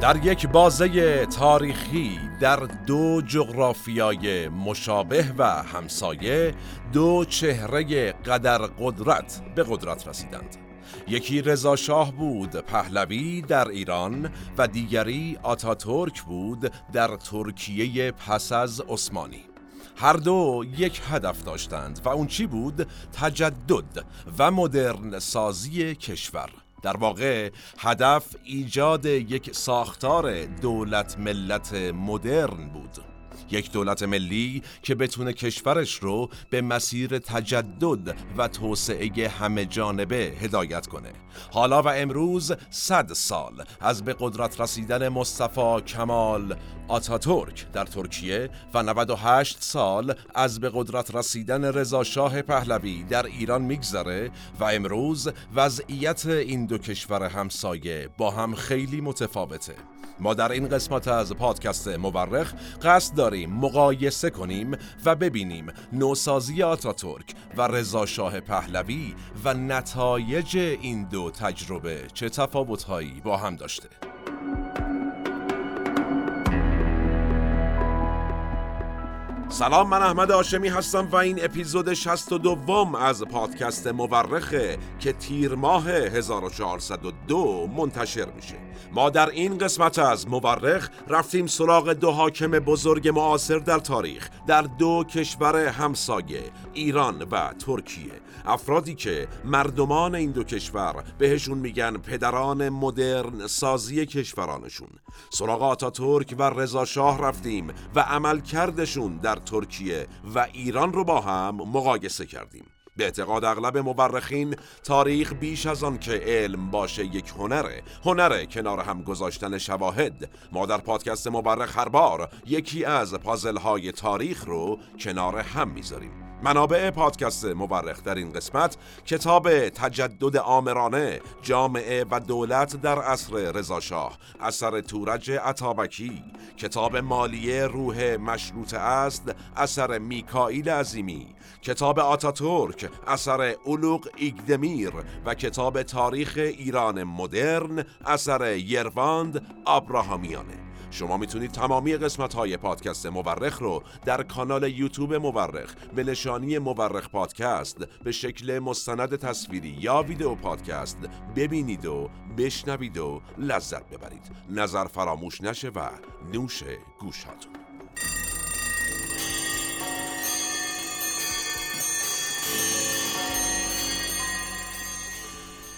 در یک بازه تاریخی در دو جغرافیای مشابه و همسایه، دو چهره قدر قدرت به قدرت رسیدند. یکی رضاشاه بود پهلوی در ایران و دیگری آتاتورک بود در ترکیه پس از عثمانی. هر دو یک هدف داشتند و اون چی بود؟ تجدد و مدرن سازی کشور. در واقع هدف ایجاد یک ساختار دولت ملت مدرن بود، یک دولت ملی که بتونه کشورش رو به مسیر تجدد و توسعه همه جانبه هدایت کنه. حالا و امروز 100 سال از به قدرت رسیدن مصطفی کمال آتاتورک در ترکیه و 98 سال از به قدرت رسیدن رضاشاه پهلوی در ایران میگذره و امروز وضعیت این دو کشور همسایه با هم خیلی متفاوته. ما در این قسمت از پادکست مورخ قصد داریم مقایسه کنیم و ببینیم نوسازی آتاتورک و رضاشاه پهلوی و نتایج این دو تجربه چه تفاوت‌هایی با هم داشته. سلام، من احمد هاشمی هستم و این اپیزود 62 از پادکست مورخه که تیر ماه 1402 منتشر میشه. ما در این قسمت از مورخ رفتیم سراغ دو حاکم بزرگ معاصر در تاریخ در دو کشور همسایه ایران و ترکیه، افرادی که مردمان این دو کشور بهشون میگن پدران مدرن سازی کشورانشون. سراغ آتاتورک و رضاشاه رفتیم و عملکردشون در ترکیه و ایران رو با هم مقایسه کردیم. به اعتقاد اغلب مورخین، تاریخ بیش از آن که علم باشه یک هنره، هنره کنار هم گذاشتن شواهد. ما در پادکست مورخ هر بار یکی از پازل‌های تاریخ رو کنار هم میذاریم. منابع پادکست مورخ در این قسمت: کتاب تجدد آمرانه، جامعه و دولت در عصر رضاشاه، اثر تورج اتابکی. کتاب مالیه، روح مشروطه است، اثر میکائیل عظیمی. کتاب آتاتورک، اثر اولوغ ایگدمیر. و کتاب تاریخ ایران مدرن، اثر یرواند ابراهامیانه. شما میتونید تمامی قسمت‌های پادکست مورخ رو در کانال یوتیوب مورخ به نشانی مورخ پادکست به شکل مستند تصویری یا ویدیو پادکست ببینید و بشنوید و لذت ببرید. نظر فراموش نشه و نوش گوشاتون.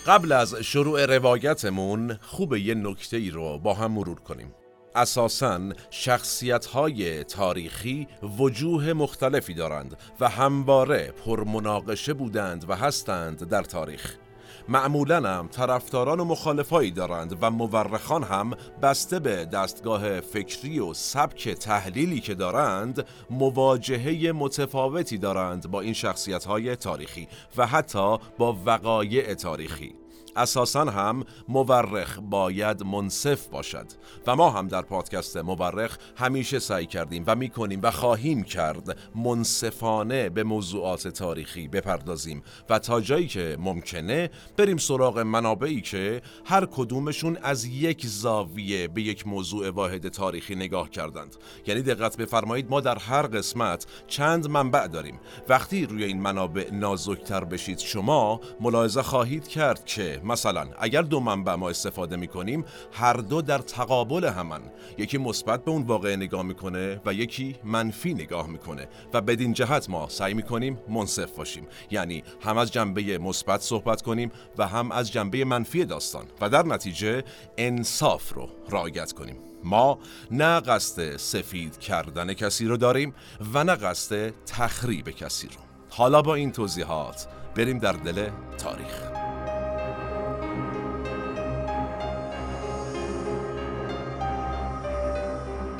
قبل از شروع روایتمون خوبه یه نکته‌ای رو با هم مرور کنیم. اساساً شخصیت‌های تاریخی وجوه مختلفی دارند و همواره پرمناقشه بودند و هستند در تاریخ. معمولاً هم طرفداران و مخالفایی دارند و مورخان هم بسته به دستگاه فکری و سبک تحلیلی که دارند مواجهه متفاوتی دارند با این شخصیت‌های تاریخی و حتی با وقایع تاریخی. اساساً هم مورخ باید منصف باشد و ما هم در پادکست مورخ همیشه سعی کردیم و می‌کنیم و خواهیم کرد منصفانه به موضوعات تاریخی بپردازیم و تا جایی که ممکنه بریم سراغ منابعی که هر کدومشون از یک زاویه به یک موضوع واحد تاریخی نگاه کردند. یعنی دقت بفرمایید، ما در هر قسمت چند منبع داریم. وقتی روی این منابع نازک‌تر بشید شما ملاحظه خواهید کرد که مثلا اگر دو منبع ما استفاده می‌کنیم، هر دو در تقابل همن. یکی مثبت به اون واقعه نگاه می‌کنه و یکی منفی نگاه می‌کنه و بدین جهت ما سعی می‌کنیم منصف باشیم، یعنی هم از جنبه مثبت صحبت کنیم و هم از جنبه منفی داستان و در نتیجه انصاف رو رعایت کنیم. ما نه قصد سفید کردن کسی رو داریم و نه قصد تخریب کسی رو. حالا با این توضیحات بریم در دل تاریخ.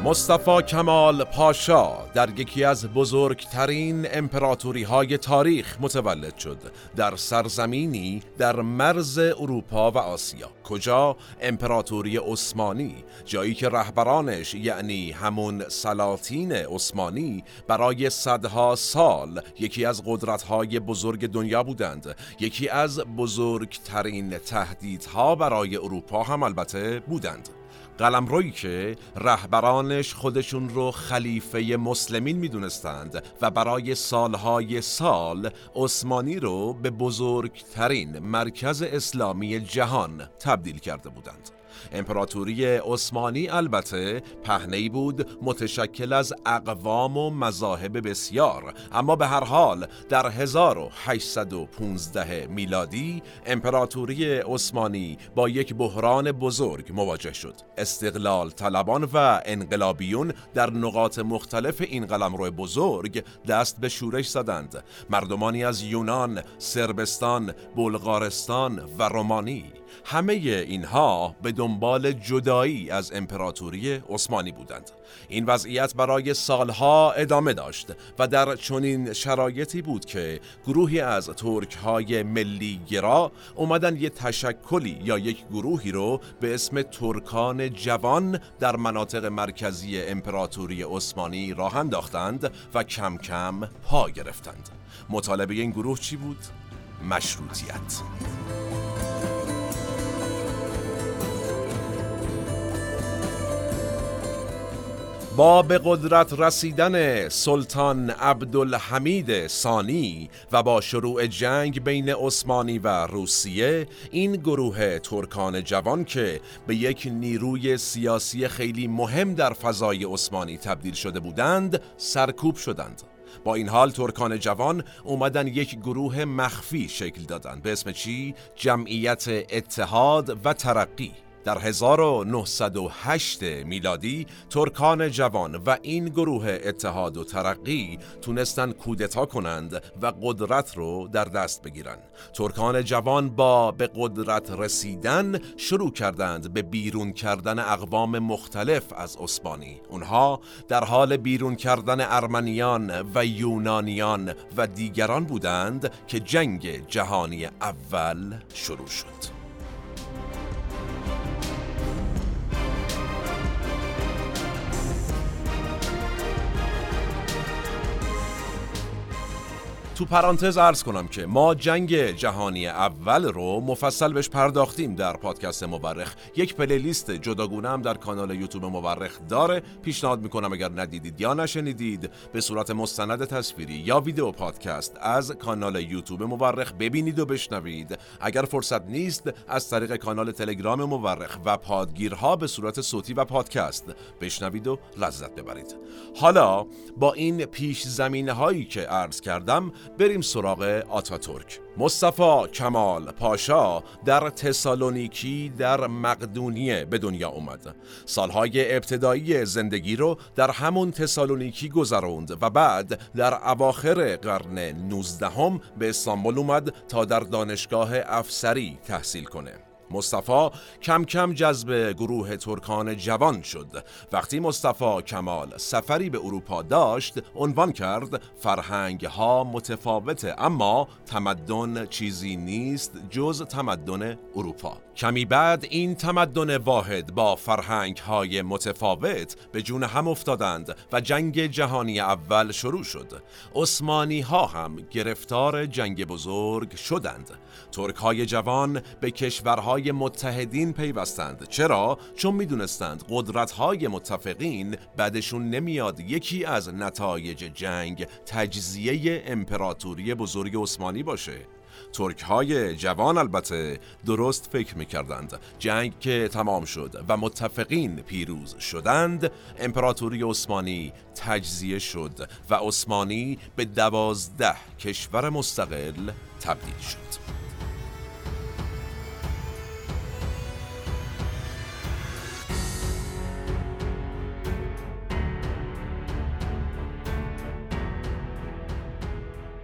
مصطفی کمال پاشا در یکی از بزرگترین امپراتوری های تاریخ متولد شد، در سرزمینی در مرز اروپا و آسیا. کجا؟ امپراتوری عثمانی، جایی که رهبرانش یعنی همون سلاطین عثمانی برای صدها سال یکی از قدرت‌های بزرگ دنیا بودند، یکی از بزرگترین تهدیدها برای اروپا هم البته بودند. قلمرویی که رهبرانش خودشون رو خلیفه مسلمین میدونستند و برای سالهای سال عثمانی رو به بزرگترین مرکز اسلامی جهان تبدیل کرده بودند. امپراتوری عثمانی البته پهنه‌ای بود متشکل از اقوام و مذاهب بسیار، اما به هر حال در 1815 میلادی امپراتوری عثمانی با یک بحران بزرگ مواجه شد. استقلال طلبان و انقلابیون در نقاط مختلف این قلمرو بزرگ دست به شورش زدند. مردمانی از یونان، صربستان، بلغارستان و رومانی، همه اینها به دنبال جدایی از امپراتوری عثمانی بودند. این وضعیت برای سالها ادامه داشت و در چنین شرایطی بود که گروهی از ترک‌های ملی‌گرا اومدن یه تشکلی یا یک گروهی رو به اسم ترکان جوان در مناطق مرکزی امپراتوری عثمانی راه انداختند و کم کم پا گرفتند. مطالبه این گروه چی بود؟ مشروطیت. با به قدرت رسیدن سلطان عبدالحمید ثانی و با شروع جنگ بین عثمانی و روسیه، این گروه ترکان جوان که به یک نیروی سیاسی خیلی مهم در فضای عثمانی تبدیل شده بودند، سرکوب شدند. با این حال ترکان جوان اومدن یک گروه مخفی شکل دادند به اسم چی؟ جمعیت اتحاد و ترقی. در 1908 میلادی ترکان جوان و این گروه اتحاد و ترقی تونستن کودتا کنند و قدرت رو در دست بگیرن. ترکان جوان با به قدرت رسیدن شروع کردند به بیرون کردن اقوام مختلف از عثمانی. اونها در حال بیرون کردن ارمنیان و یونانیان و دیگران بودند که جنگ جهانی اول شروع شد. تو پرانتز عرض کنم که ما جنگ جهانی اول رو مفصل بهش پرداختیم در پادکست مورخ. یک پلیلیست جداگونه هم در کانال یوتیوب مورخ داره، پیشنهاد میکنم اگر ندیدید یا نشنیدید به صورت مستند تصویری یا ویدیو پادکست از کانال یوتیوب مورخ ببینید و بشنوید. اگر فرصت نیست از طریق کانال تلگرام مورخ و پادگیرها به صورت صوتی و پادکست بشنوید و لذت ببرید. حالا با این پیش زمینه‌هایی که عرض کردم بریم سراغ آتاتورک. مصطفی کمال پاشا در تسالونیکی در مقدونیه به دنیا اومد. سالهای ابتدایی زندگی رو در همون تسالونیکی گذراند و بعد در اواخر قرن 19 به استانبول اومد تا در دانشگاه افسری تحصیل کنه. مصطفی کم کم جذب گروه ترکان جوان شد. وقتی مصطفی کمال سفری به اروپا داشت، عنوان کرد فرهنگ ها متفاوته اما تمدن چیزی نیست جز تمدن اروپا. کمی بعد این تمدن واحد با فرهنگ های متفاوت به جون هم افتادند و جنگ جهانی اول شروع شد. عثمانی ها هم گرفتار جنگ بزرگ شدند. ترک های جوان به کشورهای متحدین پیوستند. چرا؟ چون میدونستند قدرت‌های متفقین بعدشون نمیاد یکی از نتایج جنگ تجزیه امپراتوری بزرگ عثمانی باشه. ترک‌های جوان البته درست فکر می‌کردند. جنگ که تمام شد و متفقین پیروز شدند، امپراتوری عثمانی تجزیه شد و عثمانی به 12 کشور مستقل تبدیل شد.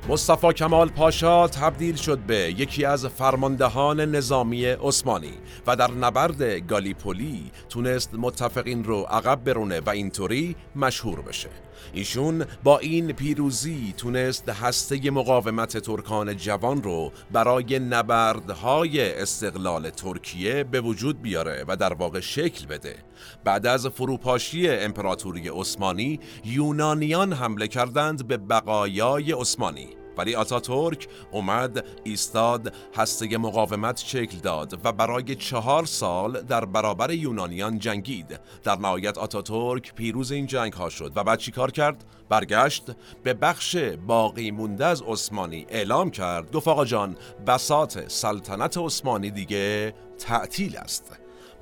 مصطفی کمال پاشا تبدیل شد به یکی از فرماندهان نظامی عثمانی و در نبرد گالیپولی تونست متفقین رو عقب برونه و اینطوری مشهور بشه. ایشون با این پیروزی تونست هسته مقاومت ترکان جوان رو برای نبردهای استقلال ترکیه به وجود بیاره و در واقع شکل بده. بعد از فروپاشی امپراتوری عثمانی، یونانیان حمله کردند به بقایای عثمانی، ولی آتاتورک اومد ایستاد، هسته مقاومت شکل داد و برای 4 سال در برابر یونانیان جنگید. در نهایت آتاتورک پیروز این جنگ‌ها شد و بعد چی کار کرد؟ برگشت به بخش باقی مونده از عثمانی، اعلام کرد دفاقا جان بساط سلطنت عثمانی دیگه تعطیل است.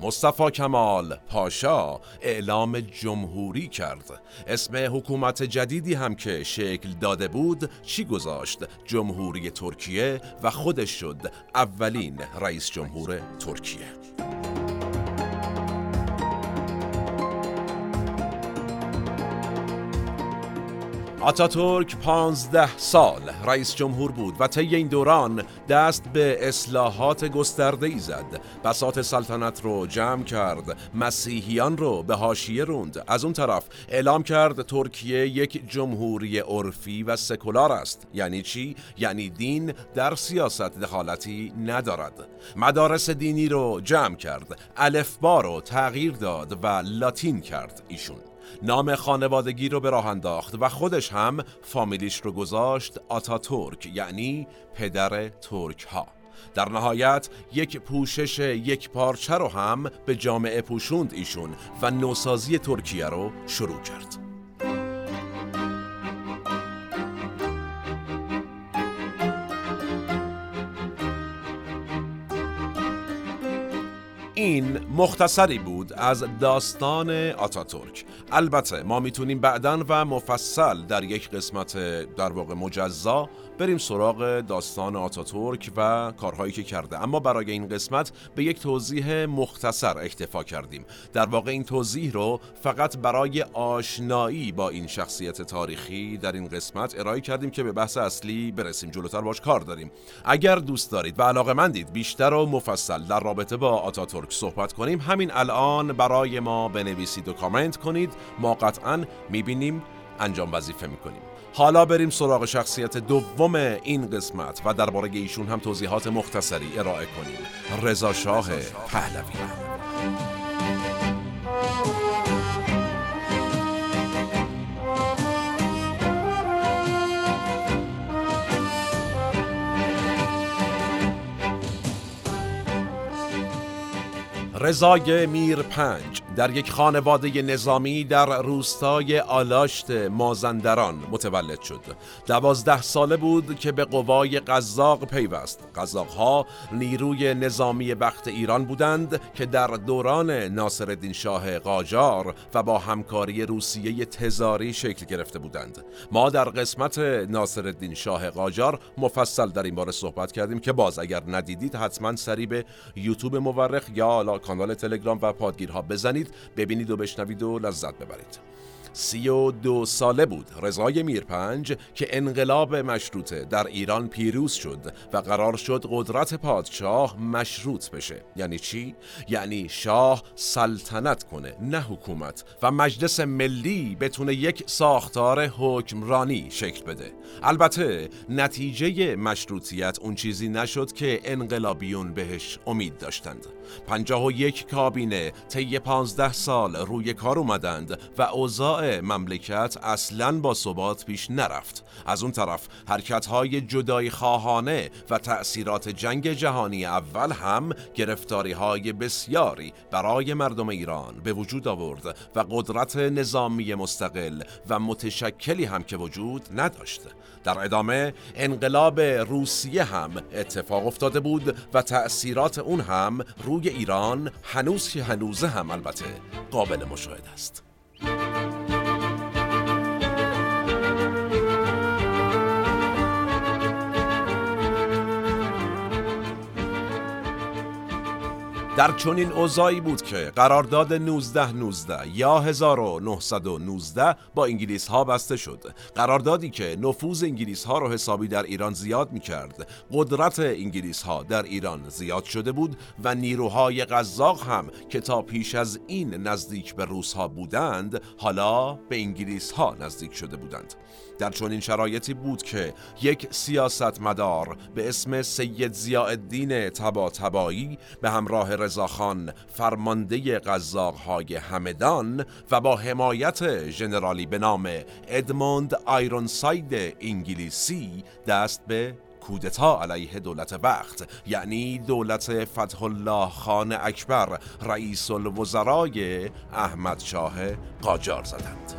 مصطفی کمال پاشا اعلام جمهوری کرد. اسم حکومت جدیدی هم که شکل داده بود چی گذاشت؟ جمهوری ترکیه، و خودش شد اولین رئیس جمهور ترکیه. آتاتورک 15 سال رئیس جمهور بود و طی این دوران دست به اصلاحات گسترده‌ای زد. بساط سلطنت رو جمع کرد، مسیحیان رو به حاشیه راند. از اون طرف اعلام کرد ترکیه یک جمهوری عرفی و سکولار است. یعنی چی؟ یعنی دین در سیاست دخالتی ندارد. مدارس دینی رو جمع کرد، الفبا رو تغییر داد و لاتین کرد. ایشون نام خانوادگی رو به راه انداخت و خودش هم فامیلیش رو گذاشت آتاتورک، یعنی پدر ترک ها. در نهایت یک پوشش یک پارچه رو هم به جامعه پوشوند ایشون و نوسازی ترکیه رو شروع کرد. این مختصری بود از داستان آتاتورک. البته ما میتونیم بعداً و مفصل در یک قسمت در واقع مجزا بریم سراغ داستان آتاتورک و کارهایی که کرده، اما برای این قسمت به یک توضیح مختصر اکتفا کردیم. در واقع این توضیح رو فقط برای آشنایی با این شخصیت تاریخی در این قسمت ارائه کردیم که به بحث اصلی برسیم، جلوتر باش کار داریم. اگر دوست دارید و علاقه‌مندید بیشتر و مفصل در رابطه با آتاتورک صحبت کنیم، همین الان برای ما بنویسید و کامنت کنید، ما قطعاً می‌بینیم، انجام وظیفه می‌کنیم. حالا بریم سراغ شخصیت دوم این قسمت و درباره ایشون هم توضیحات مختصری ارائه کنیم. رضاشاه پهلوی. رضای میر 5 در یک خانواده نظامی در روستای آلاشت مازندران متولد شد. 12 ساله بود که به قوای قزاق پیوست. قزاق‌ها نیروی نظامی وقت ایران بودند که در دوران ناصرالدین شاه قاجار و با همکاری روسیه تزاری شکل گرفته بودند. ما در قسمت ناصرالدین شاه قاجار مفصل در این باره صحبت کردیم که باز اگر ندیدید حتما سری به یوتیوب مورخ یا کانال تلگرام و پادگیرها بزنید، ببینید و بشنوید و لذت ببرید. 32 ساله بود رضای میر 5 که انقلاب مشروطه در ایران پیروز شد و قرار شد قدرت پادشاه مشروط بشه. یعنی چی؟ یعنی شاه سلطنت کنه نه حکومت، و مجلس ملی بتونه یک ساختار حکمرانی شکل بده. البته نتیجه مشروطیت اون چیزی نشد که انقلابیون بهش امید داشتند. 51 کابینه طی 15 سال روی کار اومدند و اوضاع مملکت اصلاً با ثبات پیش نرفت. از اون طرف حرکت‌های جدایی خواهانه و تأثیرات جنگ جهانی اول هم گرفتاری‌های بسیاری برای مردم ایران به وجود آورد و قدرت نظامی مستقل و متشکلی هم که وجود نداشت. در ادامه انقلاب روسیه هم اتفاق افتاده بود و تأثیرات اون هم روی ایران هنوز که هنوز هم البته قابل مشاهده است. در چنین اوضاعی بود که قرارداد 1919 یا 1919 با انگلیس ها بسته شد. قراردادی که نفوذ انگلیس ها رو حسابی در ایران زیاد می‌کرد، قدرت انگلیس ها در ایران زیاد شده بود و نیروهای قزاق هم که تا پیش از این نزدیک به روس ها بودند، حالا به انگلیس ها نزدیک شده بودند. در چنین شرایطی بود که یک سیاستمدار به اسم سید ضیاءالدین طباطبایی به همراه رضاخان فرمانده قزاق‌های همدان و با حمایت ژنرالی به نام ادموند آیرونساید انگلیسی دست به کودتا علیه دولت وقت، یعنی دولت فتح الله خان اکبر رئیس الوزرای احمدشاه قاجار زدند.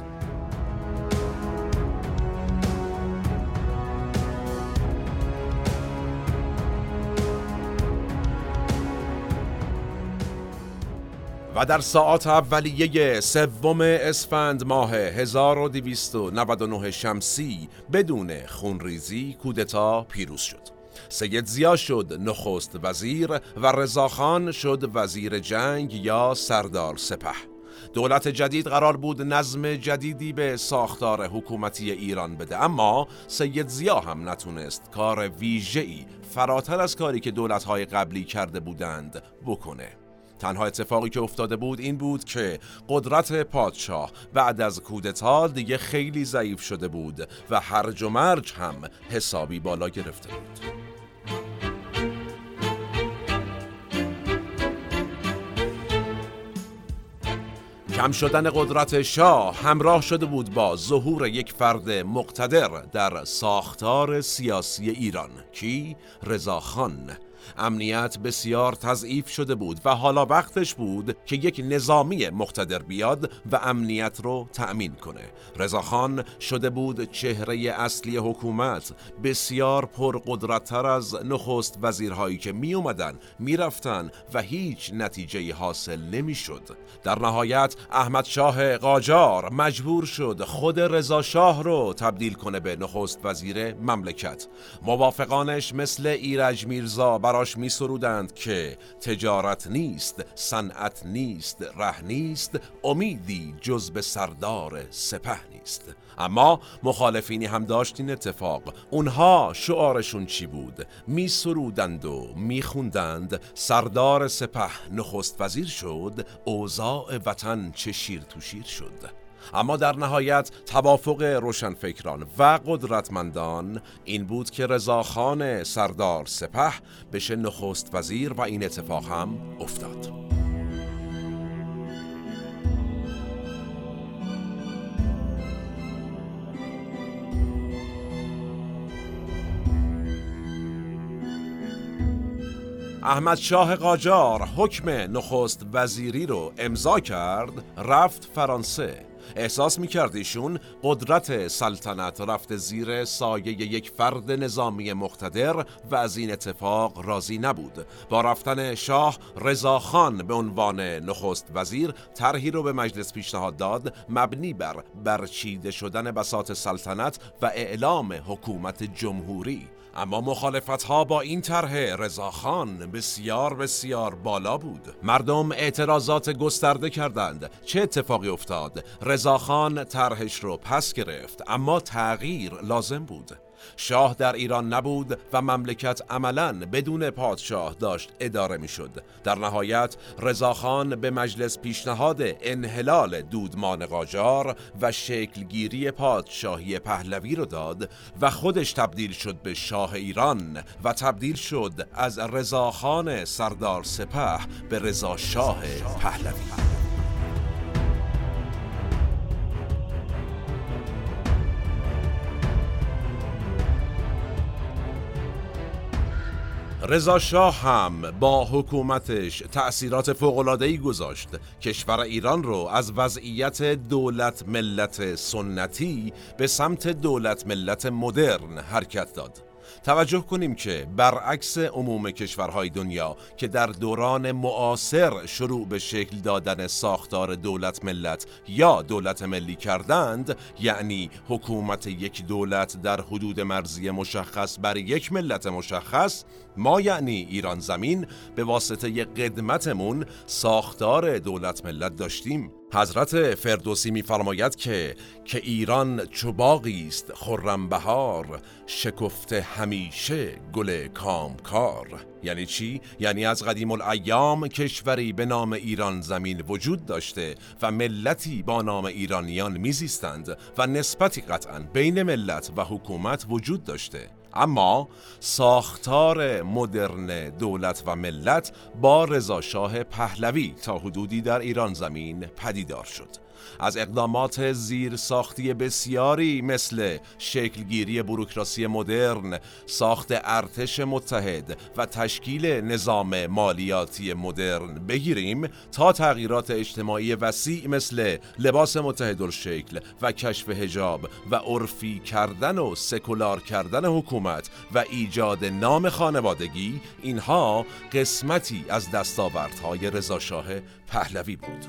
و در ساعات اولیه سوم اسفند ماه 1299 شمسی بدون خونریزی کودتا پیروز شد. سید ضیا شد نخست وزیر و رضاخان شد وزیر جنگ یا سردار سپه. دولت جدید قرار بود نظم جدیدی به ساختار حکومتی ایران بده، اما سید ضیا هم نتونست کار ویژه‌ای فراتر از کاری که دولت‌های قبلی کرده بودند بکنه. تنها اتفاقی که افتاده بود این بود که قدرت پادشاه بعد از کودتا دیگه خیلی ضعیف شده بود و هرج و مرج هم حسابی بالا گرفته بود. کم شدن قدرت شاه همراه شده بود با ظهور یک فرد مقتدر در ساختار سیاسی ایران، کی؟ رضاخان. امنیت بسیار تضعیف شده بود و حالا وقتش بود که یک نظامی مقتدر بیاد و امنیت رو تأمین کنه. رضاخان شده بود چهره اصلی حکومت، بسیار پرقدرت‌تر از نخست وزیرهایی که می اومدن می رفتن و هیچ نتیجه‌ای حاصل نمی شد. در نهایت احمدشاه قاجار مجبور شد خود رضاشاه رو تبدیل کنه به نخست وزیر مملکت. موافقانش مثل ایرج میرزا براش می سرودند که تجارت نیست، صنعت نیست، ره نیست، امیدی جز به سردار سپه نیست. اما مخالفینی هم داشت این اتفاق. اونها شعارشون چی بود؟ می سرودند و می خوندند سردار سپه نخست وزیر شد، اوضاع وطن چه شیر تو شیر شد. اما در نهایت توافق روشنفکران و قدرتمندان این بود که رضاخان سردار سپه بشه نخست وزیر و این اتفاق هم افتاد. احمدشاه قاجار حکم نخست وزیری رو امضا کرد، رفت فرانسه. احساس می‌کرد ایشون قدرت سلطنت رفت زیر سایه یک فرد نظامی مقتدر و از این اتفاق راضی نبود. با رفتن شاه، رضاخان به عنوان نخست وزیر طرحی رو به مجلس پیشنهاد داد مبنی بر برچیده شدن بساط سلطنت و اعلام حکومت جمهوری. اما مخالفت‌ها با این طرح رضاخان بسیار بالا بود. مردم اعتراضات گسترده کردند. چه اتفاقی افتاد؟ رضاخان طرحش رو پس گرفت، اما تغییر لازم بود. شاه در ایران نبود و مملکت عملاً بدون پادشاه داشت اداره میشد. در نهایت رضاخان به مجلس پیشنهاد انحلال دودمان قاجار و شکلگیری پادشاهی پهلوی رو داد و خودش تبدیل شد به شاه ایران و تبدیل شد از رضاخان سردار سپه به رضاشاه پهلوی. رضاشاه هم با حکومتش تأثیرات فوق‌العاده‌ای گذاشت. کشور ایران رو از وضعیت دولت ملت سنتی به سمت دولت ملت مدرن حرکت داد. توجه کنیم که برعکس عموم کشورهای دنیا که در دوران معاصر شروع به شکل دادن ساختار دولت ملت یا دولت ملی کردند، یعنی حکومت یک دولت در حدود مرزی مشخص بر یک ملت مشخص، ما یعنی ایران زمین به واسطه قدمتمون ساختار دولت ملت داشتیم. حضرت فردوسی می‌فرماید که ایران چوباغی است خرم بهار، شکفته همیشه گل کامکار. یعنی چی؟ یعنی از قدیم الایام کشوری به نام ایران زمین وجود داشته و ملتی با نام ایرانیان میزیستند و نسبتی قطعاً بین ملت و حکومت وجود داشته، اما ساختار مدرن دولت و ملت با رضاشاه پهلوی تا حدودی در ایران زمین پدیدار شد. از اقدامات زیر ساختی بسیاری مثل شکلگیری بوروکراسی مدرن، ساخت ارتش متحد و تشکیل نظام مالیاتی مدرن بگیریم تا تغییرات اجتماعی وسیع مثل لباس متحدالشکل و کشف حجاب و عرفی کردن و سکولار کردن حکومت و ایجاد نام خانوادگی، اینها قسمتی از دستاوردهای رضاشاه پهلوی بود.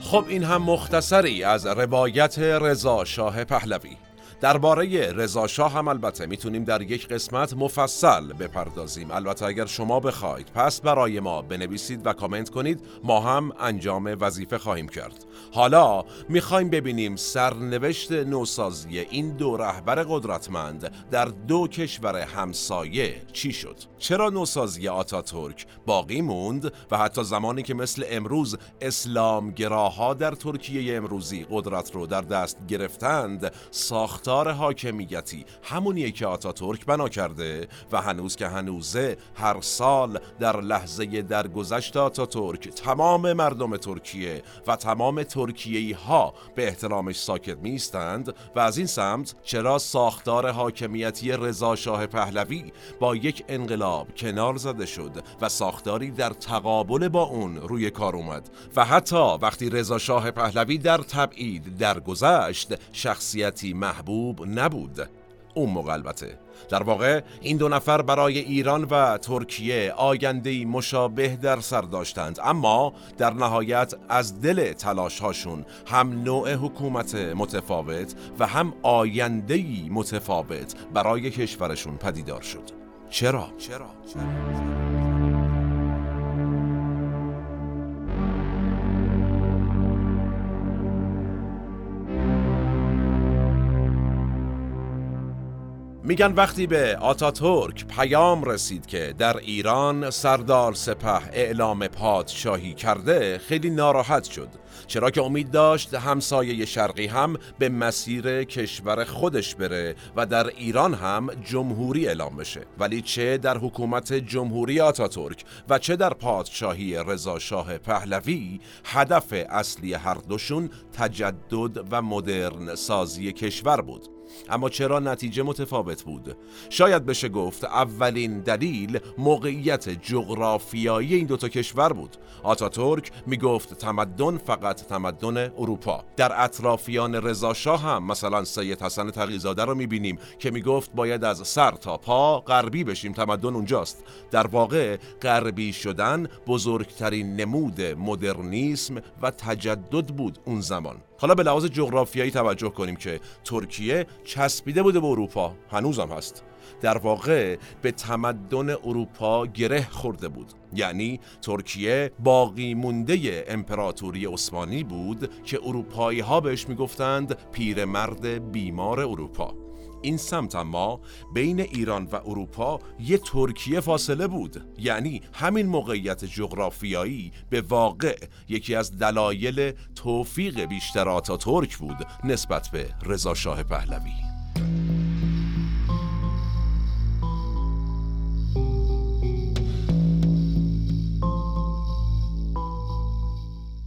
خب این هم مختصری از روایت رضاشاه پهلوی. درباره رضاشاه هم البته میتونیم در یک قسمت مفصل بپردازیم، البته اگر شما بخواید پس برای ما بنویسید و کامنت کنید، ما هم انجام وظیفه خواهیم کرد. حالا میخوایم ببینیم سرنوشت نوسازی این دو رهبر قدرتمند در دو کشور همسایه چی شد؟ چرا نوسازی آتاتورک باقی موند و حتی زمانی که مثل امروز اسلامگراها در ترکیه امروزی قدرت رو در دست گرفتند، ساختار حاکمیتی همونیه که آتاتورک بنا کرده و هنوز که هنوزه هر سال در لحظه درگذشت آتاتورک تمام مردم ترکیه و تمام ترکیه‌ای ها به احترامش ساکت میستند؟ و از این سمت چرا ساختار حاکمیتی رضاشاه پهلوی با یک انقلاب کنار زده شد و ساختاری در تقابل با اون روی کار اومد؟ و حتی وقتی رضاشاه پهلوی در تبعید درگذشت، شخصیتی محبوب نبود اون موقع. البته در واقع این دو نفر برای ایران و ترکیه آینده‌ای مشابه در سر داشتند، اما در نهایت از دل تلاش‌هاشون هم نوع حکومت متفاوت و هم آینده‌ای متفاوت برای کشورشون پدیدار شد. چرا؟ میگن وقتی به آتاتورک پیام رسید که در ایران سردار سپه اعلام پادشاهی کرده، خیلی ناراحت شد، چرا که امید داشت همسایه شرقی هم به مسیر کشور خودش بره و در ایران هم جمهوری اعلام بشه. ولی چه در حکومت جمهوری آتاتورک و چه در پادشاهی رضاشاه پهلوی، هدف اصلی هر دوشون تجدد و مدرن سازی کشور بود. اما چرا نتیجه متفاوت بود؟ شاید بشه گفت اولین دلیل موقعیت جغرافیایی این دوتا کشور بود. آتاتورک میگفت تمدن فقط تمدن اروپا. در اطرافیان رضاشاه هم مثلا سید حسن تقیزاده رو میبینیم که میگفت باید از سر تا پا غربی بشیم، تمدن اونجاست. در واقع غربی شدن بزرگترین نمود مدرنیسم و تجدد بود اون زمان. حالا به لحاظ جغرافیایی توجه کنیم که ترکیه چسبیده بوده به اروپا، هنوزم هست. در واقع به تمدن اروپا گره خورده بود، یعنی ترکیه باقی مونده امپراتوری عثمانی بود که اروپایی ها بهش میگفتند پیرمرد بیمار اروپا. این سمت اما بین ایران و اروپا یه ترکیه فاصله بود، یعنی همین موقعیت جغرافیایی به واقع یکی از دلایل توفیق بیشتر آتاتورک بود نسبت به رضاشاه پهلوی.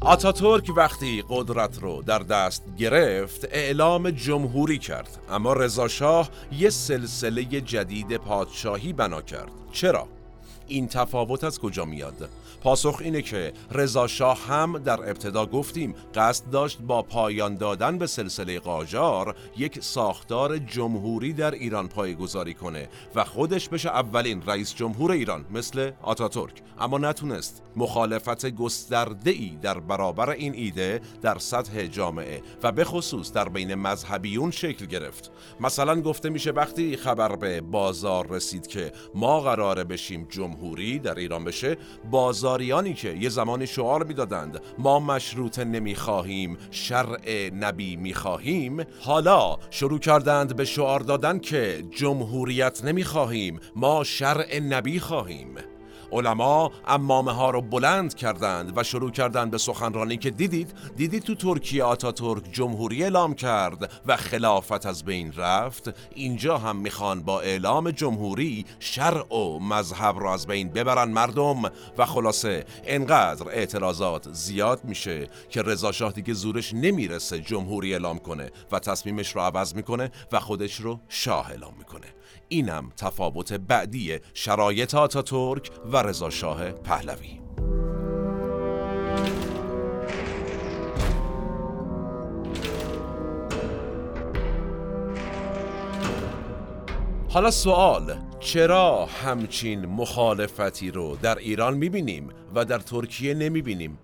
آتاتورک وقتی قدرت رو در دست گرفت اعلام جمهوری کرد، اما رضاشاه یه سلسله جدید پادشاهی بنا کرد. چرا؟ این تفاوت از کجا میاد؟ پاسخ اینه که رضاشاه هم در ابتدا گفتیم قصد داشت با پایان دادن به سلسله قاجار یک ساختار جمهوری در ایران پایه‌گذاری کنه و خودش بشه اولین رئیس جمهور ایران مثل آتاتورک، اما نتونست. مخالفت گسترده‌ای در برابر این ایده در سطح جامعه و به خصوص در بین مذهبیون شکل گرفت. مثلا گفته میشه وقتی خبر به بازار رسید که ما قراره بشیم جمهوری در ایران بشه، بازاریانی که یه زمان شعار میدادند ما مشروطه نمیخواهیم، شرع نبی میخواهیم، حالا شروع کردند به شعار دادن که جمهوریت نمیخواهیم، ما شرع نبی خواهیم. علما عمامه ها رو بلند کردند و شروع کردند به سخنرانی که دیدید تو ترکیه آتاتورک جمهوری اعلام کرد و خلافت از بین رفت، اینجا هم میخوان با اعلام جمهوری شرع و مذهب رو از بین ببرن مردم. و خلاصه انقدر اعتراضات زیاد میشه که رضاشاه دیگه زورش نمیرسه جمهوری اعلام کنه و تصمیمش رو عوض میکنه و خودش رو شاه اعلام میکنه. اینم تفاوت بعدی شرایط آتاتورک و رضاشاه پهلوی. حالا سوال، چرا همچین مخالفتی رو در ایران می‌بینیم و در ترکیه نمی‌بینیم؟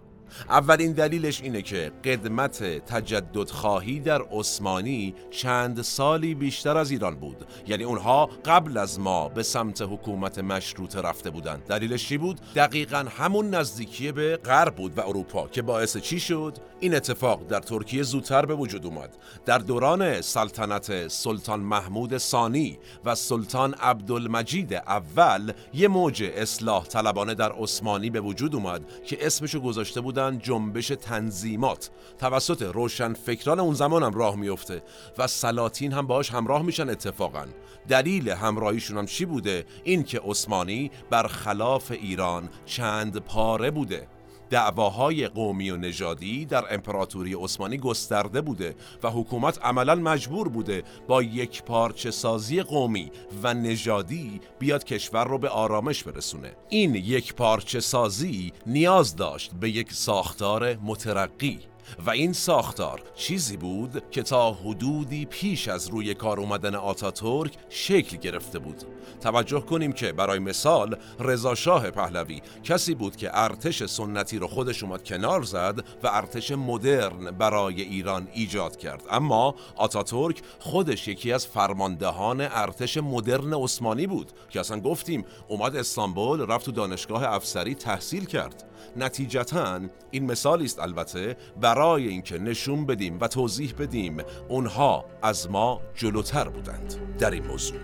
اولین دلیلش اینه که قدمت تجددخواهی در عثمانی چند سالی بیشتر از ایران بود، یعنی اونها قبل از ما به سمت حکومت مشروطه رفته بودن. دلیلش چی بود؟ دقیقاً همون نزدیکی به غرب بود و اروپا که باعث چی شد؟ این اتفاق در ترکیه زودتر به وجود اومد. در دوران سلطنت سلطان محمود ثانی و سلطان عبدالمجید اول یه موج اصلاح طلبانه در عثمانی به وجود اومد که اسمشو گذاشته بودن جنبش تنظیمات، توسط روشنفکران اون زمان هم راه میفته و سلاطین هم باهاش همراه میشن. اتفاقا دلیل همراهیشون هم چی بوده؟ این که عثمانی برخلاف ایران چند پاره بوده، دعواهای قومی و نژادی در امپراتوری عثمانی گسترده بوده و حکومت عملاً مجبور بوده با یک پارچه سازی قومی و نژادی بیاد کشور رو به آرامش برسونه. این یک پارچه سازی نیاز داشت به یک ساختار مترقی و این ساختار چیزی بود که تا حدودی پیش از روی کار اومدن آتاتورک شکل گرفته بود. توجه کنیم که برای مثال رضاشاه پهلوی کسی بود که ارتش سنتی رو خودش اومد کنار زد و ارتش مدرن برای ایران ایجاد کرد، اما آتاتورک خودش یکی از فرماندهان ارتش مدرن عثمانی بود که اصلا گفتیم اومد استانبول، رفت تو دانشگاه افسری تحصیل کرد. نتیجتاً این مثالی است البته برای اینکه نشون بدیم و توضیح بدیم اونها از ما جلوتر بودند در این موضوع.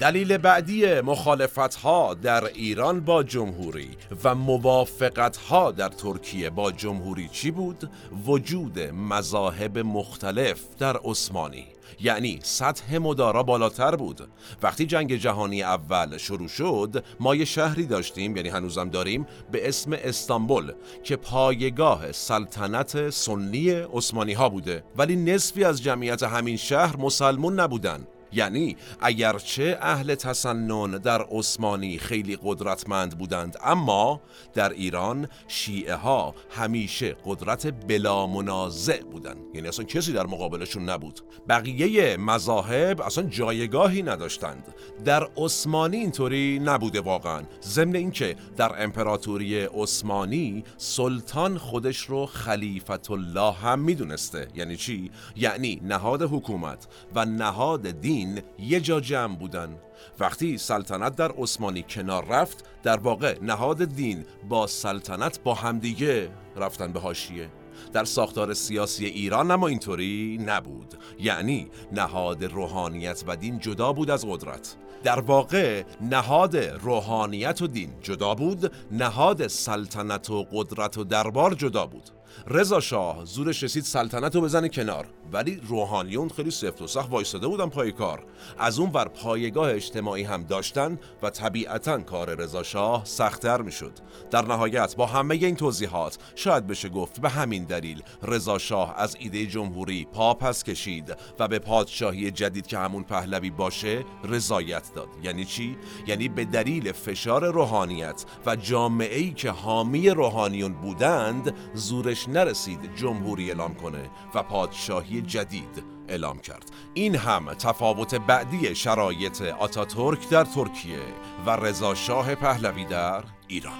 دلیل بعدی مخالفت‌ها در ایران با جمهوری و موافقت‌ها در ترکیه با جمهوری چی بود؟ وجود مذاهب مختلف در عثمانی، یعنی سطح مدارا بالاتر بود. وقتی جنگ جهانی اول شروع شد ما یه شهری داشتیم، یعنی هنوزم داریم، به اسم استانبول که پایگاه سلطنت سنی عثمانی ها بوده، ولی نصفی از جمعیت همین شهر مسلمون نبودن. یعنی اگرچه اهل تسنن در عثمانی خیلی قدرتمند بودند، اما در ایران شیعه ها همیشه قدرت بلا منازع بودند، یعنی اصلا کسی در مقابلشون نبود. بقیه مذاهب اصلا جایگاهی نداشتند. در عثمانی اینطوری نبوده واقعا، ضمن اینکه در امپراتوری عثمانی سلطان خودش رو خلیفة الله هم میدونسته. یعنی چی؟ یعنی نهاد حکومت و نهاد دین یه جا جمع بودن. وقتی سلطنت در عثمانی کنار رفت، در واقع نهاد دین با سلطنت با همدیگه رفتن به حاشیه. در ساختار سیاسی ایران اما اینطوری نبود، یعنی نهاد روحانیت و دین جدا بود از قدرت. در واقع نهاد روحانیت و دین جدا بود، نهاد سلطنت و قدرت و دربار جدا بود. رضاشاه زورش رسید سلطنت رو بزنه کنار، ولی روحانیون خیلی سفت و سخت وایساده بودن پای کار. از اون ور پایگاه اجتماعی هم داشتن و طبیعتاً کار رضاشاه سخت‌تر میشد. در نهایت با همه این توضیحات شاید بشه گفت به همین دلیل رضاشاه از ایده جمهوری پا پس کشید و به پادشاهی جدید که همون پهلوی باشه رضایت داد. یعنی چی؟ یعنی به دلیل فشار روحانیت و جامعه‌ای که حامی روحانیون بودند زورش نرسید جمهوری اعلام کنه و پادشاهی جدید اعلام کرد. این هم تفاوت بعدی شرایط آتاتورک در ترکیه و رضاشاه پهلوی در ایران.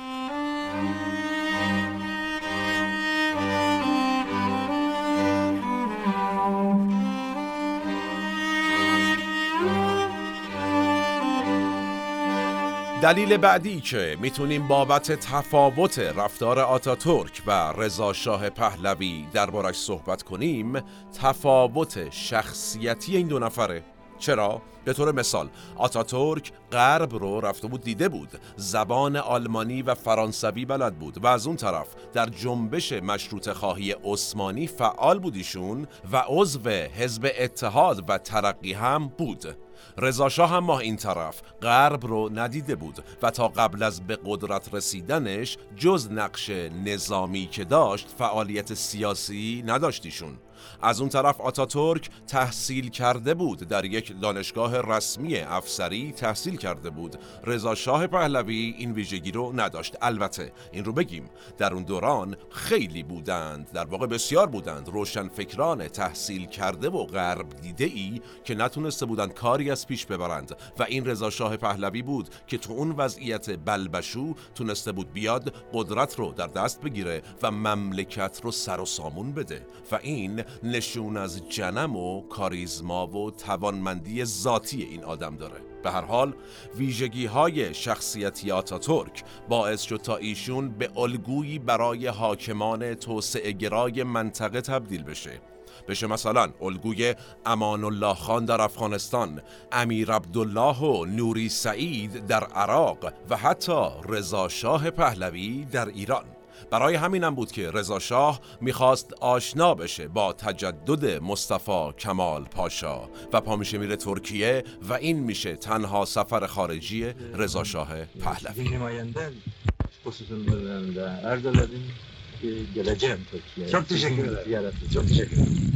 دلیل بعدی که میتونیم بابت تفاوت رفتار آتاتورک و رضاشاه پهلوی دربارش صحبت کنیم تفاوت شخصیتی این دو نفره. چرا؟ به طور مثال آتاتورک غرب رو رفته بود دیده بود، زبان آلمانی و فرانسوی بلد بود و از اون طرف در جنبش مشروطه خواهی عثمانی فعال بودیشون و عضو حزب اتحاد و ترقی هم بود. رضاشاه هم این طرف غرب رو ندیده بود و تا قبل از به قدرت رسیدنش جز نقش نظامی که داشت فعالیت سیاسی نداشتیشون. از اون طرف آتاتورک تحصیل کرده بود، در یک دانشگاه رسمی افسری تحصیل کرده بود. رضاشاه پهلوی این ویژگی رو نداشت. البته این رو بگیم در اون دوران خیلی بودند، در واقع بسیار بودند روشنفکران تحصیل کرده و غرب دیده ای که نتونسته بودند کاری از پیش ببرند و این رضاشاه پهلوی بود که تو اون وضعیت بلبشو تونسته بود بیاد قدرت رو در دست بگیره و مملکت رو سر و سامون بده و این نشون از جنم و کاریزما و توانمندی ذاتی این آدم داره. به هر حال ویژگی‌های شخصیتی آتاتورک باعث شد تا ایشون به الگویی برای حاکمان توسعه‌گرای منطقه تبدیل بشه. مثلا الگوی امان الله خان در افغانستان، امیر عبدالله و نوری سعید در عراق و حتی رضاشاه پهلوی در ایران. برای همینم بود که رضاشاه میخواست آشنا بشه با تجدد مصطفی کمال پاشا و پا میشه میره ترکیه و این میشه تنها سفر خارجی رضاشاه پهلوی. geleceğim Türkiye'ye. Çok teşekkür ederim. Çok teşekkür ederim.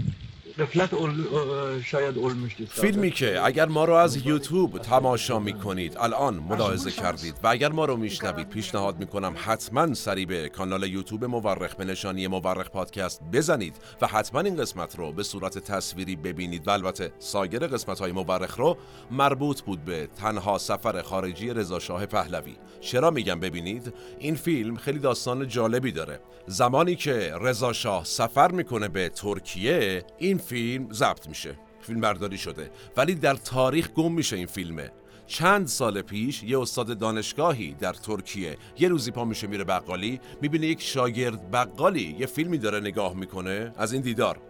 فیلمی که اگر ما رو از یوتیوب تماشا میکنید الان ملاحظه کردید و اگر ما رو میشنوید پیشنهاد میکنم حتما سری به کانال یوتیوب مورخ به نشانی مورخ پادکست بزنید و حتما این قسمت رو به صورت تصویری ببینید و البته سایر قسمت های مورخ رو. مربوط بود به تنها سفر خارجی رضاشاه پهلوی. چرا میگم ببینید؟ این فیلم خیلی داستان جالبی داره. زمانی که رضاشاه سفر میکنه به ترکیه این فیلم ضبط میشه، فیلم برداری شده ولی در تاریخ گم میشه این فیلمه. چند سال پیش یه استاد دانشگاهی در ترکیه یه روزی پا میشه میره بقالی، میبینه یک شاگرد بقالی یه فیلمی داره نگاه میکنه. از این دیدار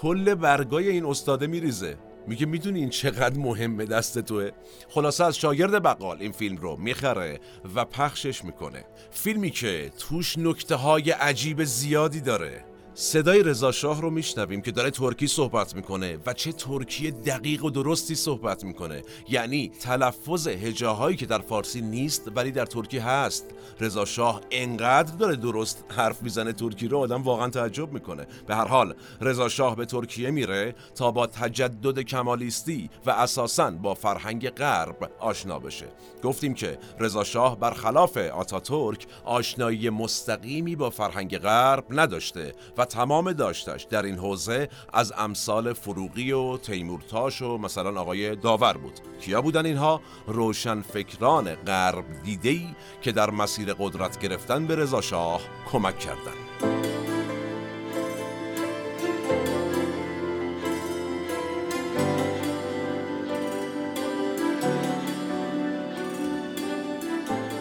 کل برگای این استاده میریزه، میگه میدونی این چقدر مهمه دست توه؟ خلاصه از شاگرد بقال این فیلم رو میخره و پخشش میکنه. فیلمی که توش نکته‌های عجیب زیادی داره. صدای رضاشاه رو میشنویم که داره ترکی صحبت میکنه و چه ترکی دقیق و درستی صحبت میکنه، یعنی تلفظ هجاهایی که در فارسی نیست ولی در ترکی هست. رضاشاه انقدر داره درست حرف میزنه ترکی رو آدم واقعا تعجب میکنه. به هر حال رضاشاه به ترکیه میره تا با تجدد کمالیستی و اساساً با فرهنگ غرب آشنا بشه. گفتیم که رضاشاه برخلاف آتاتورک آشنایی مستقیمی با فرهنگ غرب نداشته و تمام داشتش در این حوزه از امثال فروغی و تیمورتاش و مثلا آقای داور بود. کیا بودن اینها؟ روشنفکران غرب دیده‌ای که در مسیر قدرت گرفتن به رضاشاه کمک کردند.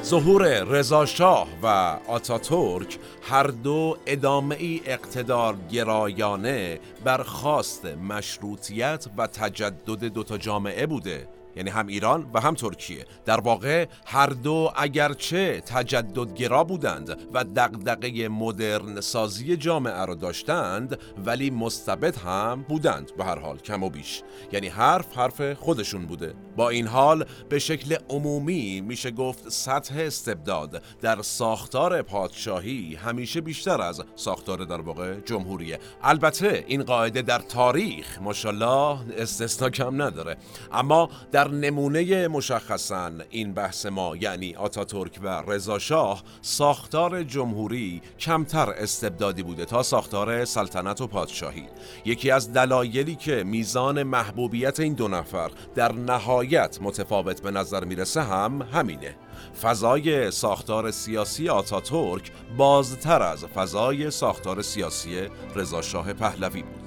ظهور رضاشاه و آتاتورک هر دو ادامه‌ای اقتدارگرایانه بر خواست مشروطیت و تجدد دوتا جامعه بوده. یعنی هم ایران و هم ترکیه. در واقع هر دو اگرچه تجددگرا بودند و دغدغه مدرن سازی جامعه را داشتند، ولی مستبد هم بودند به هر حال کم و بیش، یعنی حرف خودشون بوده. با این حال به شکل عمومی میشه گفت سطح استبداد در ساختار پادشاهی همیشه بیشتر از ساختار در واقع جمهوریه. البته این قاعده در تاریخ ماشاءالله استثنا کم نداره، اما در نمونه مشخصاً این بحث ما یعنی آتاتورک و رضاشاه، ساختار جمهوری کمتر استبدادی بوده تا ساختار سلطنت و پادشاهی. یکی از دلایلی که میزان محبوبیت این دو نفر در نهایت متفاوت به نظر میرسه هم همینه. فضای ساختار سیاسی آتاتورک بازتر از فضای ساختار سیاسی رضاشاه پهلوی بود.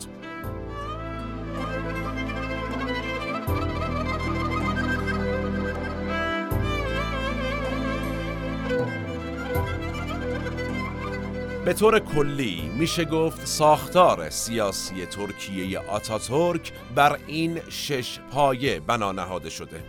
به طور کلی میشه گفت ساختار سیاسی ترکیه آتاتورک بر این 6 پایه بنا نهاده شده.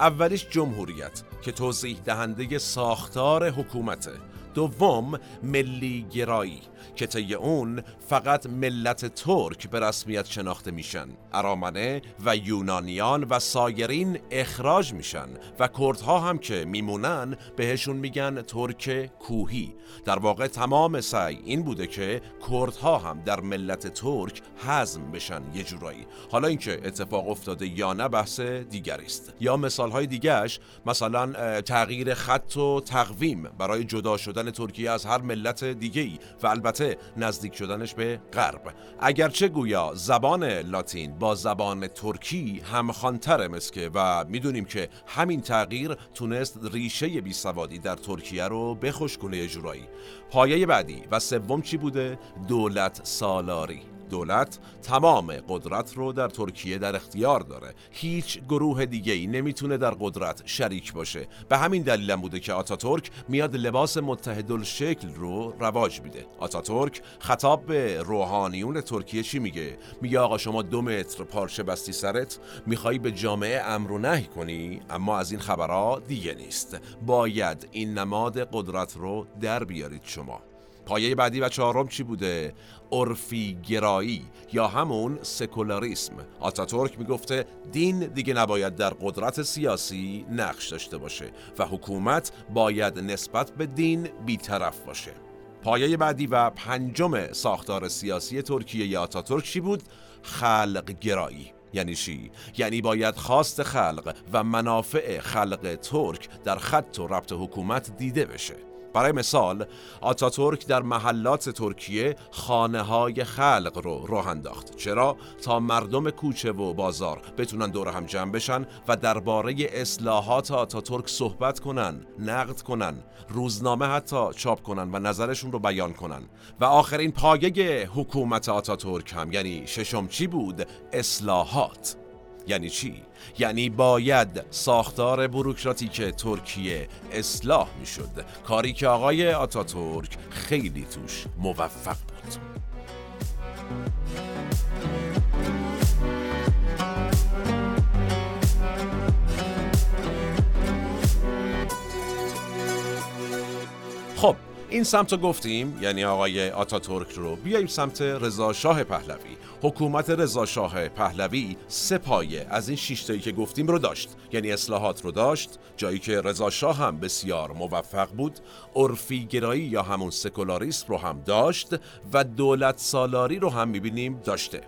اولیش جمهوریت که توضیح دهنده ساختار حکومته. دوم ملی گرایی که طی اون فقط ملت ترک به رسمیت شناخته میشن، ارامنه و یونانیان و سایرین اخراج میشن و کردها هم که میمونن بهشون میگن ترک کوهی. در واقع تمام سعی این بوده که کردها هم در ملت ترک هضم بشن یه جورایی. حالا اینکه اتفاق افتاده یا نه بحث دیگری است. یا مثالهای دیگهش مثلا تغییر خط و تقویم برای جدا شدن ترکیه از هر ملت دیگه‌ای و البته نزدیک شدنش به غرب. اگرچه گویا زبان لاتین با زبان ترکی همخوان‌تره مسکه و میدونیم که همین تغییر تونست ریشه بیسوادی در ترکیه رو بخشکونه یه جورایی. پایه بعدی و سوم چی بوده؟ دولت سالاری. دولت تمام قدرت رو در ترکیه در اختیار داره، هیچ گروه دیگه‌ای نمیتونه در قدرت شریک باشه. به همین دلیل هم بوده که آتاتورک میاد لباس متحدالشکل رو رواج میده. آتاتورک خطاب به روحانیون ترکیه چی میگه؟ میگه آقا شما 2 متر پارچه بستی سرت، میخوای به جامعه امر و نهی کنی، اما از این خبرها دیگه نیست، باید این نماد قدرت رو در بیارید شما. پایه بعدی و 4م چی بوده؟ عرفی گرایی یا همون سکولاریسم. آتاتورک میگفته دین دیگه نباید در قدرت سیاسی نقش داشته باشه و حکومت باید نسبت به دین بیطرف باشه. پایه بعدی و 5م ساختار سیاسی ترکیه ی آتاتورک چی بود؟ خلق گرایی. یعنی چی؟ یعنی باید خواست خلق و منافع خلق ترک در خط و ربط حکومت دیده بشه. برای مثال آتاتورک در محلات ترکیه خانه‌های خلق رو راه انداخت. چرا؟ تا مردم کوچه و بازار بتونن دور هم جمع بشن و درباره اصلاحات آتاتورک صحبت کنن، نقد کنن، روزنامه حتی چاپ کنن و نظرشون رو بیان کنن. و آخرین پایه حکومت آتاتورک هم یعنی 6م چی بود؟ اصلاحات. یعنی چی؟ یعنی باید ساختار بوروکراتیک ترکیه اصلاح میشد، کاری که آقای آتاتورک خیلی توش موفق بود. خب این سمت رو گفتیم، یعنی آقای آتاتورک رو. بیاییم سمت رضاشاه پهلوی. حکومت رضاشاه پهلوی 3 پایه از این 6 تایی که گفتیم رو داشت، یعنی اصلاحات رو داشت، جایی که رضاشاه هم بسیار موفق بود، عرفی گرایی یا همون سکولاریسم رو هم داشت و دولت سالاری رو هم می‌بینیم داشته.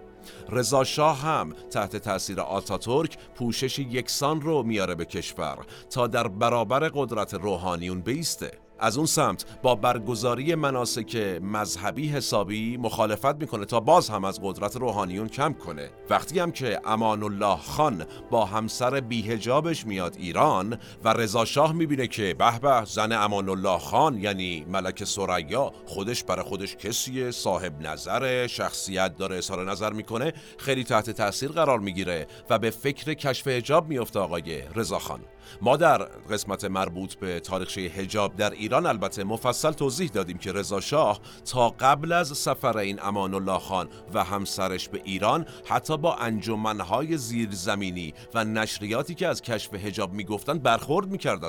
رضاشاه هم تحت تأثیر آتاتورک پوشش یکسان رو میاره به کشور تا در برابر قدرت روحانیون بیسته. از اون سمت با برگزاری مناسک مذهبی حسابی مخالفت میکنه تا باز هم از قدرت روحانیون کم کنه. وقتی هم که امان الله خان با همسر بیهجابش میاد ایران و رضاشاه میبینه که به به زن امان الله خان یعنی ملک سوریا خودش برای خودش کسیه، صاحب نظر، شخصیت داره، اظهار نظر میکنه، خیلی تحت تاثیر قرار میگیره و به فکر کشف حجاب میفته آقای رضا خان. ما در قسمت مربوط به تاریخچه حجاب در ایران البته مفصل توضیح دادیم که رضاشاه تا قبل از سفر این امان الله خان و همسرش به ایران حتی با انجمنهای زیرزمینی و نشریاتی که از کشف حجاب میگفتن برخورد میکردن،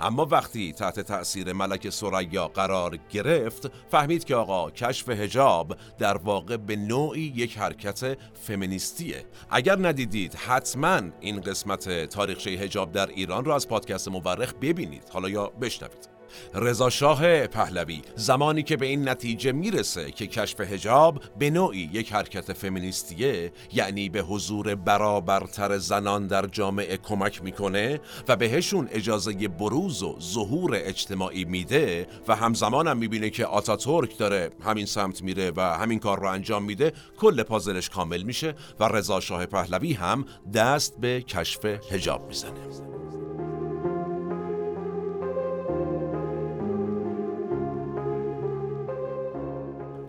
اما وقتی تحت تأثیر ملک سوریا قرار گرفت فهمید که آقا کشف حجاب در واقع به نوعی یک حرکت فمینیستیه. اگر ندیدید حتما این قسمت تاریخچه حجاب در ایران را از پادکست مورخ ببینید، حالا یا بشنوید. رضاشاه پهلوی زمانی که به این نتیجه میرسه که کشف حجاب به نوعی یک حرکت فمینیستیه، یعنی به حضور برابرتر زنان در جامعه کمک میکنه و بهشون اجازه بروز و ظهور اجتماعی میده و همزمان هم میبینه که آتاتورک داره همین سمت میره و همین کار رو انجام میده، کل پازلش کامل میشه و رضاشاه پهلوی هم دست به کشف حجاب میزنه.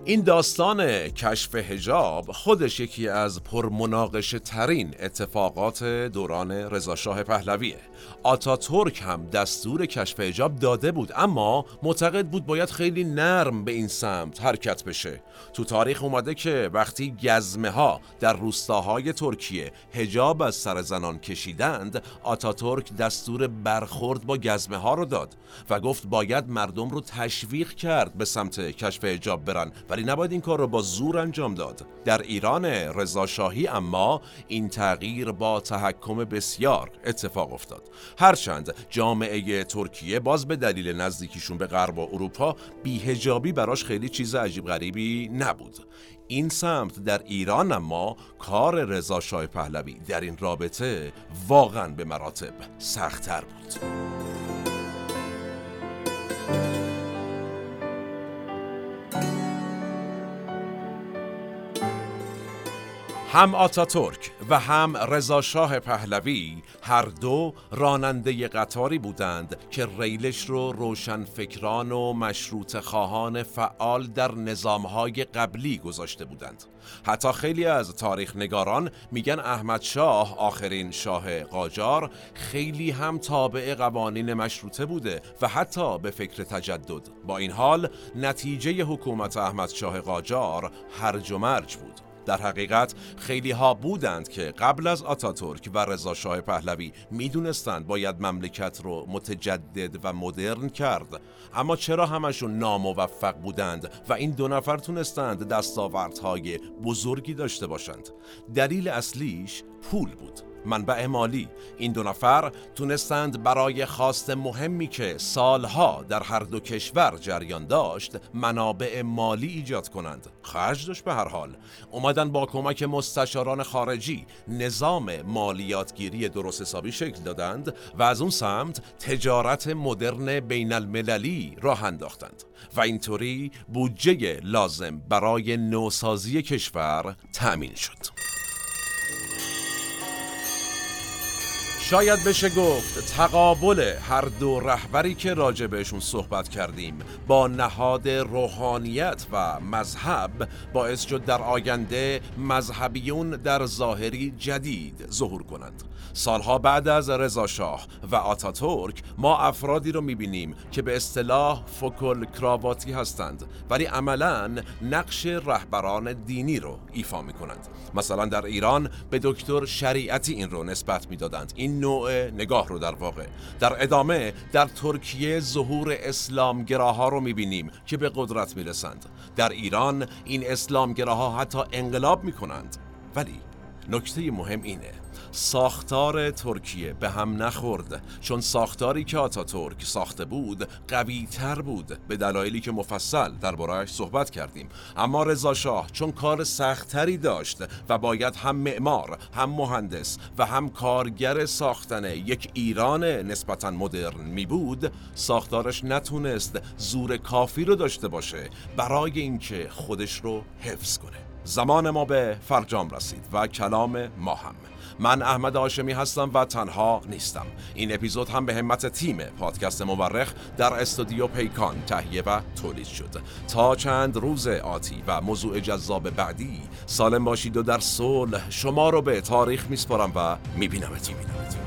این داستان کشف حجاب خودش یکی از پرمناقشه ترین اتفاقات دوران رضاشاه پهلویه. آتاتورک هم دستور کشف حجاب داده بود اما معتقد بود باید خیلی نرم به این سمت حرکت بشه. تو تاریخ اومده که وقتی گزمه ها در روستاهای ترکیه حجاب از سر زنان کشیدند، آتاتورک دستور برخورد با گزمه ها رو داد و گفت باید مردم رو تشویق کرد به سمت کشف حجاب برن، ولی نباید این کار رو با زور انجام داد. در ایران رضاشاهی اما این تغییر با تحکم بسیار اتفاق افتاد، هرچند جامعه ترکیه باز به دلیل نزدیکیشون به غرب و اروپا بی‌حجابی براش خیلی چیز عجیب غریبی نبود. این سمت در ایران اما کار رضاشاه پهلوی در این رابطه واقعا به مراتب سخت‌تر بود. هم آتاتورک و هم رضاشاه پهلوی هر دو راننده قطاری بودند که ریلش رو روشنفکران و مشروطه خواهان فعال در نظامهای قبلی گذاشته بودند. حتی خیلی از تاریخ نگاران میگن احمدشاه آخرین شاه قاجار خیلی هم تابع قوانین مشروطه بوده و حتی به فکر تجدد. با این حال نتیجه حکومت احمدشاه قاجار هرج و مرج بود. در حقیقت خیلی ها بودند که قبل از آتاتورک و رضاشاه پهلوی میدونستند باید مملکت رو متجدد و مدرن کرد، اما چرا همشون ناموفق بودند و این دو نفر تونستند دستاوردهای بزرگی داشته باشند؟ دلیل اصلیش پول بود، منبع مالی. این دو نفر تونستند برای خواست مهمی که سالها در هر دو کشور جریان داشت منابع مالی ایجاد کنند. خرج داشت به هر حال. اومدن با کمک مستشاران خارجی نظام مالیاتگیری درست حسابی شکل دادند و از اون سمت تجارت مدرن بین المللی راه انداختند و اینطوری بودجه لازم برای نوسازی کشور تأمین شد. شاید بشه گفت تقابل هر دو رهبری که راجع بهشون صحبت کردیم با نهاد روحانیت و مذهب باعث شد در آینده مذهبیون در ظاهری جدید ظهور کنند. سالها بعد از رضاشاه و آتاتورک ما افرادی رو میبینیم که به اصطلاح فوکل کراواتی هستند ولی عملاً نقش رهبران دینی رو ایفا میکنند. مثلا در ایران به دکتر شریعتی این رو نسبت میدادند، این نوع نگاه رو در واقع. در ادامه در ترکیه ظهور اسلامگراها رو میبینیم که به قدرت میرسند. در ایران این اسلامگراها حتی انقلاب میکنند. ولی نکته مهم اینه ساختار ترکیه به هم نخورد، چون ساختاری که آتاتورک ساخته بود قوی تر بود به دلایلی که مفصل درباره‌اش صحبت کردیم. اما رضاشاه چون کار سخت‌تری داشت و باید هم معمار، هم مهندس و هم کارگر ساختن یک ایران نسبتاً مدرن می بود، ساختارش نتونست زور کافی رو داشته باشه برای اینکه خودش رو حفظ کنه. زمان ما به فرجام رسید و کلام ما هم. من احمد هاشمی هستم و تنها نیستم. این اپیزود هم به همت تیم پادکست مورخ در استودیو پیکان تهیه و تولید شد. تا چند روز آتی و موضوع جذاب بعدی سالم باشید و در صلح شما رو به تاریخ میسپارم و میبینمتون.